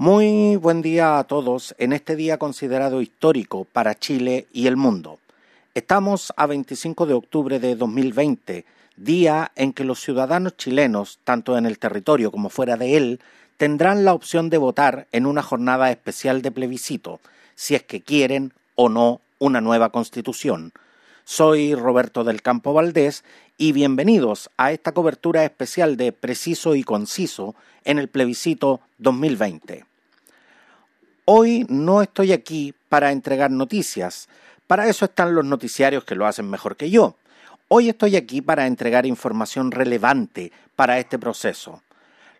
Muy buen día a todos en este día considerado histórico para Chile y el mundo. Estamos a 25 de octubre de 2020, día en que los ciudadanos chilenos, tanto en el territorio como fuera de él, tendrán la opción de votar en una jornada especial de plebiscito, si es que quieren o no una nueva constitución. Soy Roberto del Campo Valdés y bienvenidos a esta cobertura especial de Preciso y Conciso en el plebiscito 2020. Hoy no estoy aquí para entregar noticias, para eso están los noticiarios que lo hacen mejor que yo. Hoy estoy aquí para entregar información relevante para este proceso.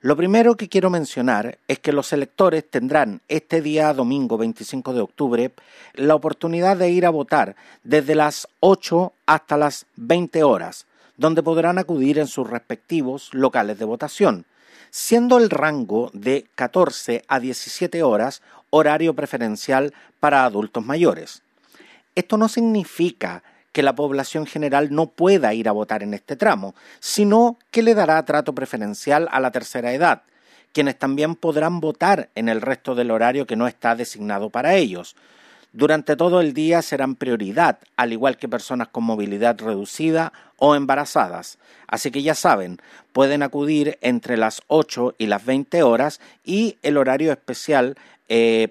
Lo primero que quiero mencionar es que los electores tendrán este día domingo 25 de octubre la oportunidad de ir a votar desde las 8 hasta las 20 horas, donde podrán acudir en sus respectivos locales de votación, siendo el rango de 14 a 17 horas horario preferencial para adultos mayores. Esto no significa que la población general no pueda ir a votar en este tramo, sino que le dará trato preferencial a la tercera edad, quienes también podrán votar en el resto del horario que no está designado para ellos. Durante todo el día serán prioridad, al igual que personas con movilidad reducida o embarazadas. Así que ya saben, pueden acudir entre las 8 y las 20 horas y el horario especial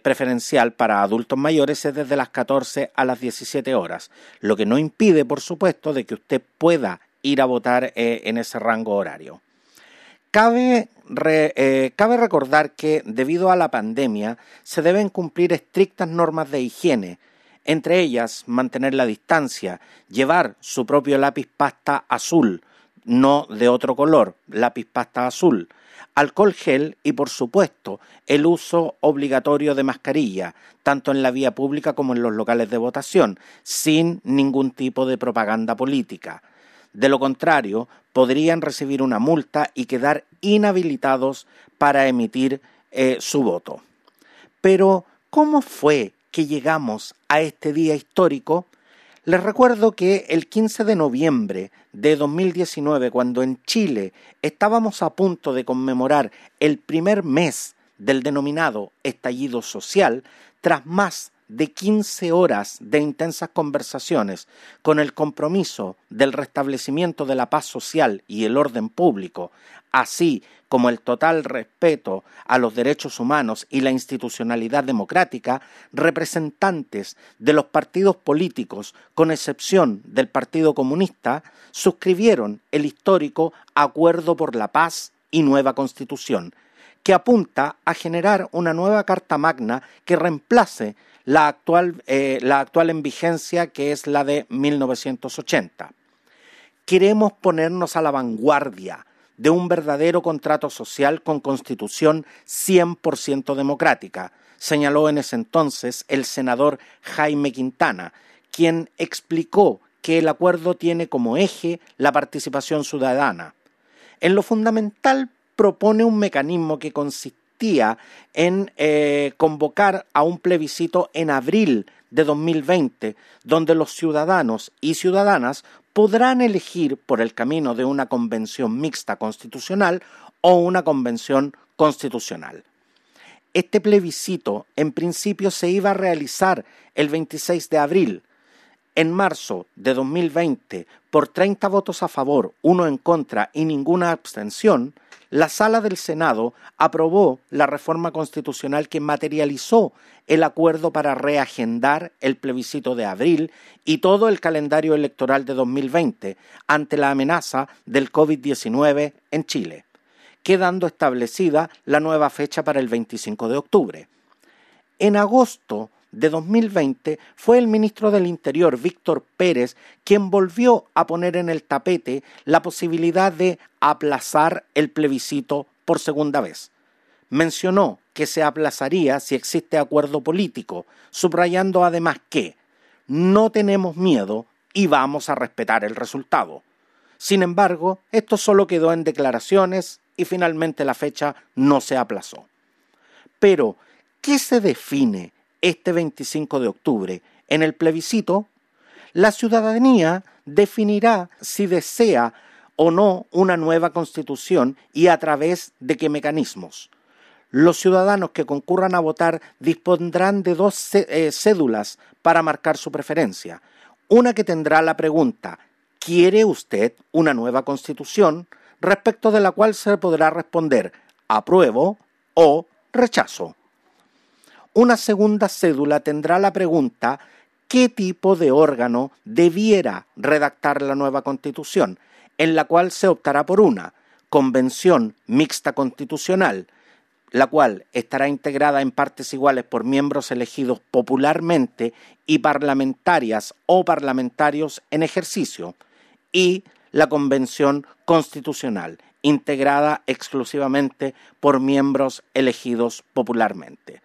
preferencial para adultos mayores es desde las 14 a las 17 horas. Lo que no impide, por supuesto, de que usted pueda ir a votar en ese rango horario. Cabe recordar que, debido a la pandemia, se deben cumplir estrictas normas de higiene, entre ellas mantener la distancia, llevar su propio lápiz pasta azul, no de otro color, lápiz pasta azul, alcohol gel y, por supuesto, el uso obligatorio de mascarilla, tanto en la vía pública como en los locales de votación, sin ningún tipo de propaganda política. De lo contrario, podrían recibir una multa y quedar inhabilitados para emitir su voto. Pero, ¿cómo fue que llegamos a este día histórico? Les recuerdo que el 15 de noviembre de 2019, cuando en Chile estábamos a punto de conmemorar el primer mes del denominado estallido social, tras más de 15 horas de intensas conversaciones con el compromiso del restablecimiento de la paz social y el orden público, así como el total respeto a los derechos humanos y la institucionalidad democrática, representantes de los partidos políticos, con excepción del Partido Comunista, suscribieron el histórico Acuerdo por la Paz y Nueva Constitución, que apunta a generar una nueva Carta Magna que reemplace la actual en vigencia, que es la de 1980. Queremos ponernos a la vanguardia de un verdadero contrato social con constitución 100% democrática, señaló en ese entonces el senador Jaime Quintana, quien explicó que el acuerdo tiene como eje la participación ciudadana. En lo fundamental, propone un mecanismo que consistía en convocar a un plebiscito en abril de 2020, donde los ciudadanos y ciudadanas podrán elegir por el camino de una convención mixta constitucional o una convención constitucional. Este plebiscito, en principio, se iba a realizar el 26 de abril. En marzo de 2020, por 30 votos a favor, 1 en contra y ninguna abstención, la Sala del Senado aprobó la reforma constitucional que materializó el acuerdo para reagendar el plebiscito de abril y todo el calendario electoral de 2020 ante la amenaza del COVID-19 en Chile, quedando establecida la nueva fecha para el 25 de octubre. En agosto de 2020 fue el ministro del Interior, Víctor Pérez, quien volvió a poner en el tapete la posibilidad de aplazar el plebiscito por segunda vez. Mencionó que se aplazaría si existe acuerdo político, subrayando además que no tenemos miedo y vamos a respetar el resultado. Sin embargo, esto solo quedó en declaraciones y finalmente la fecha no se aplazó. Pero, ¿qué se define este 25 de octubre? En el plebiscito, la ciudadanía definirá si desea o no una nueva constitución y a través de qué mecanismos. Los ciudadanos que concurran a votar dispondrán de dos cédulas para marcar su preferencia. Una que tendrá la pregunta: ¿quiere usted una nueva constitución?, respecto de la cual se podrá responder apruebo o rechazo. Una segunda cédula tendrá la pregunta: ¿qué tipo de órgano debiera redactar la nueva constitución?, en la cual se optará por una convención mixta constitucional, la cual estará integrada en partes iguales por miembros elegidos popularmente y parlamentarias o parlamentarios en ejercicio, y la convención constitucional, integrada exclusivamente por miembros elegidos popularmente.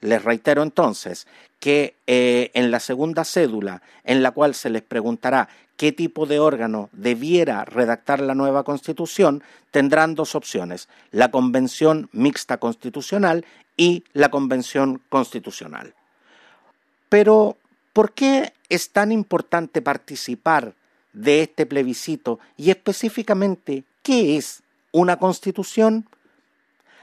Les reitero entonces que en la segunda cédula, en la cual se les preguntará qué tipo de órgano debiera redactar la nueva Constitución, tendrán dos opciones: la Convención Mixta Constitucional y la Convención Constitucional. Pero, ¿por qué es tan importante participar de este plebiscito y específicamente qué es una Constitución?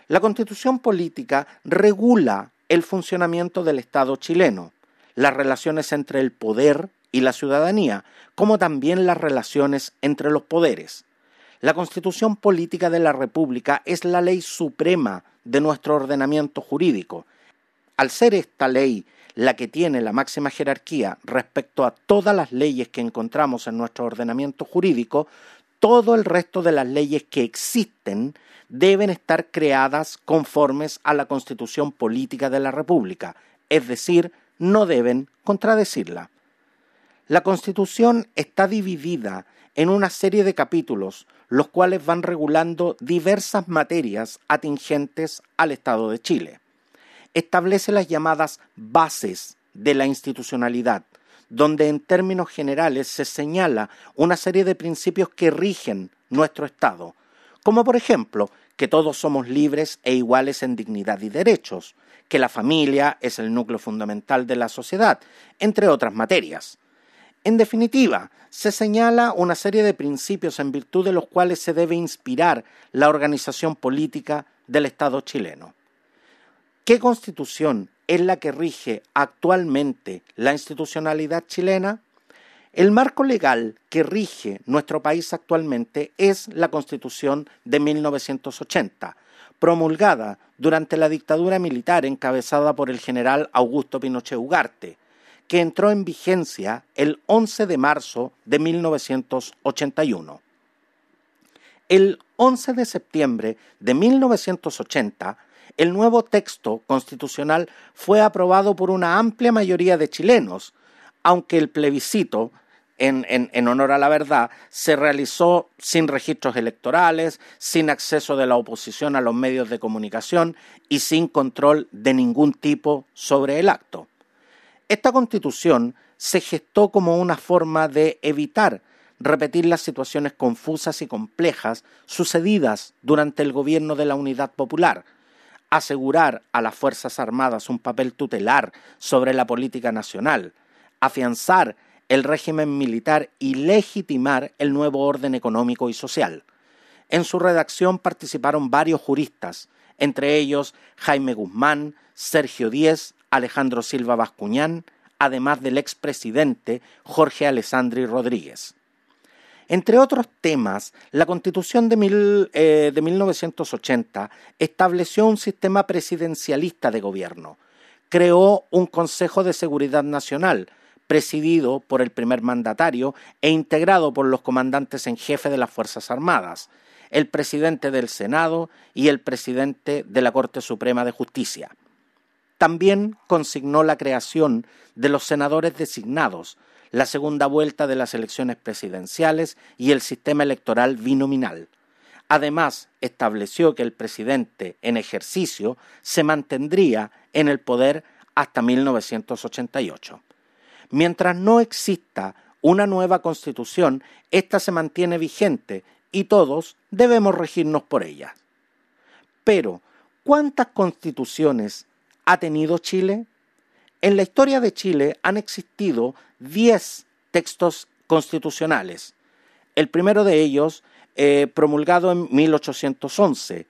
La Constitución política regula el funcionamiento del Estado chileno, las relaciones entre el poder y la ciudadanía, como también las relaciones entre los poderes. La Constitución política de la República es la ley suprema de nuestro ordenamiento jurídico. Al ser esta ley la que tiene la máxima jerarquía respecto a todas las leyes que encontramos en nuestro ordenamiento jurídico, todo el resto de las leyes que existen deben estar creadas conformes a la Constitución política de la República, es decir, no deben contradecirla. La Constitución está dividida en una serie de capítulos, los cuales van regulando diversas materias atingentes al Estado de Chile. Establece las llamadas bases de la institucionalidad, donde en términos generales se señala una serie de principios que rigen nuestro Estado, como por ejemplo que todos somos libres e iguales en dignidad y derechos, que la familia es el núcleo fundamental de la sociedad, entre otras materias. En definitiva, se señala una serie de principios en virtud de los cuales se debe inspirar la organización política del Estado chileno. ¿Qué constitución es la que rige actualmente la institucionalidad chilena? El marco legal que rige nuestro país actualmente es la Constitución de 1980, promulgada durante la dictadura militar encabezada por el general Augusto Pinochet Ugarte, que entró en vigencia el 11 de marzo de 1981. El 11 de septiembre de 1980, el nuevo texto constitucional fue aprobado por una amplia mayoría de chilenos, aunque el plebiscito, en honor a la verdad, se realizó sin registros electorales, sin acceso de la oposición a los medios de comunicación y sin control de ningún tipo sobre el acto. Esta constitución se gestó como una forma de evitar repetir las situaciones confusas y complejas sucedidas durante el gobierno de la Unidad Popular, asegurar a las Fuerzas Armadas un papel tutelar sobre la política nacional, afianzar el régimen militar y legitimar el nuevo orden económico y social. En su redacción participaron varios juristas, entre ellos Jaime Guzmán, Sergio Díez, Alejandro Silva Bascuñán, además del expresidente Jorge Alessandri Rodríguez. Entre otros temas, la Constitución de 1980 estableció un sistema presidencialista de gobierno. Creó un Consejo de Seguridad Nacional, presidido por el primer mandatario e integrado por los comandantes en jefe de las Fuerzas Armadas, el presidente del Senado y el presidente de la Corte Suprema de Justicia. También consignó la creación de los senadores designados, la segunda vuelta de las elecciones presidenciales y el sistema electoral binominal. Además, estableció que el presidente en ejercicio se mantendría en el poder hasta 1988. Mientras no exista una nueva constitución, esta se mantiene vigente y todos debemos regirnos por ella. Pero, ¿cuántas constituciones ha tenido Chile? En la historia de Chile han existido 10 textos constitucionales. El primero de ellos promulgado en 1811,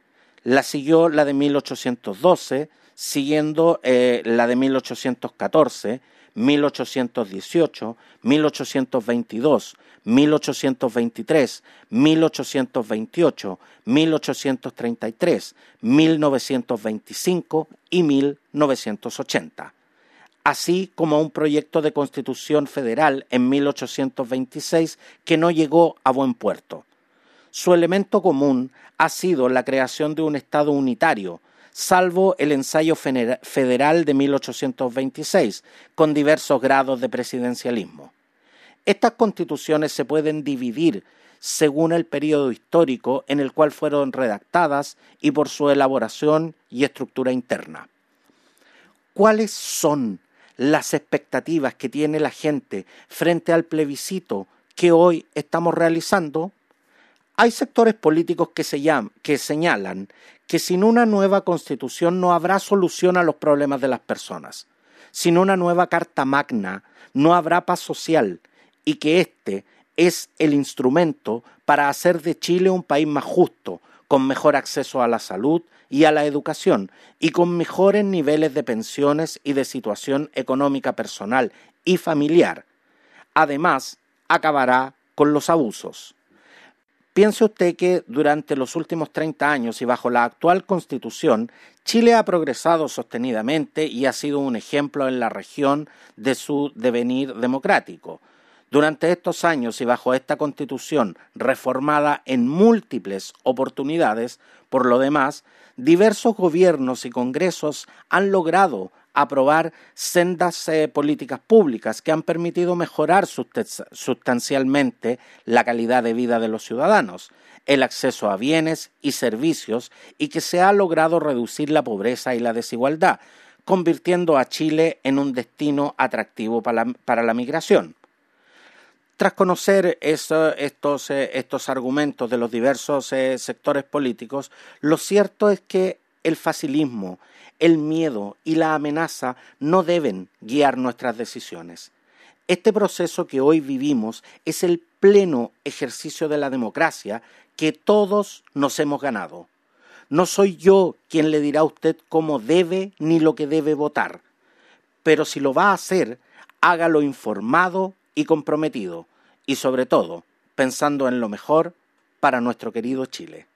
la siguió la de 1812, siguiendo la de 1814, 1818, 1822, 1823, 1828, 1833, 1925 y 1980. Así como un proyecto de Constitución Federal en 1826 que no llegó a buen puerto. Su elemento común ha sido la creación de un Estado unitario, salvo el ensayo federal de 1826, con diversos grados de presidencialismo. Estas constituciones se pueden dividir según el periodo histórico en el cual fueron redactadas y por su elaboración y estructura interna. ¿Cuáles son las expectativas que tiene la gente frente al plebiscito que hoy estamos realizando? Hay sectores políticos que señalan que sin una nueva constitución no habrá solución a los problemas de las personas, sin una nueva Carta Magna no habrá paz social y que este es el instrumento para hacer de Chile un país más justo, con mejor acceso a la salud y a la educación y con mejores niveles de pensiones y de situación económica personal y familiar. Además, acabará con los abusos. Piense usted que durante los últimos 30 años y bajo la actual Constitución, Chile ha progresado sostenidamente y ha sido un ejemplo en la región de su devenir democrático. Durante estos años y bajo esta Constitución, reformada en múltiples oportunidades, por lo demás, diversos gobiernos y congresos han logrado aprobar sendas políticas públicas que han permitido mejorar sustancialmente la calidad de vida de los ciudadanos, el acceso a bienes y servicios y que se ha logrado reducir la pobreza y la desigualdad, convirtiendo a Chile en un destino atractivo para la migración. Tras conocer estos argumentos de los diversos sectores políticos, lo cierto es que el facilismo, el miedo y la amenaza no deben guiar nuestras decisiones. Este proceso que hoy vivimos es el pleno ejercicio de la democracia que todos nos hemos ganado. No soy yo quien le dirá a usted cómo debe ni lo que debe votar, pero si lo va a hacer, hágalo informado y comprometido, y sobre todo, pensando en lo mejor para nuestro querido Chile.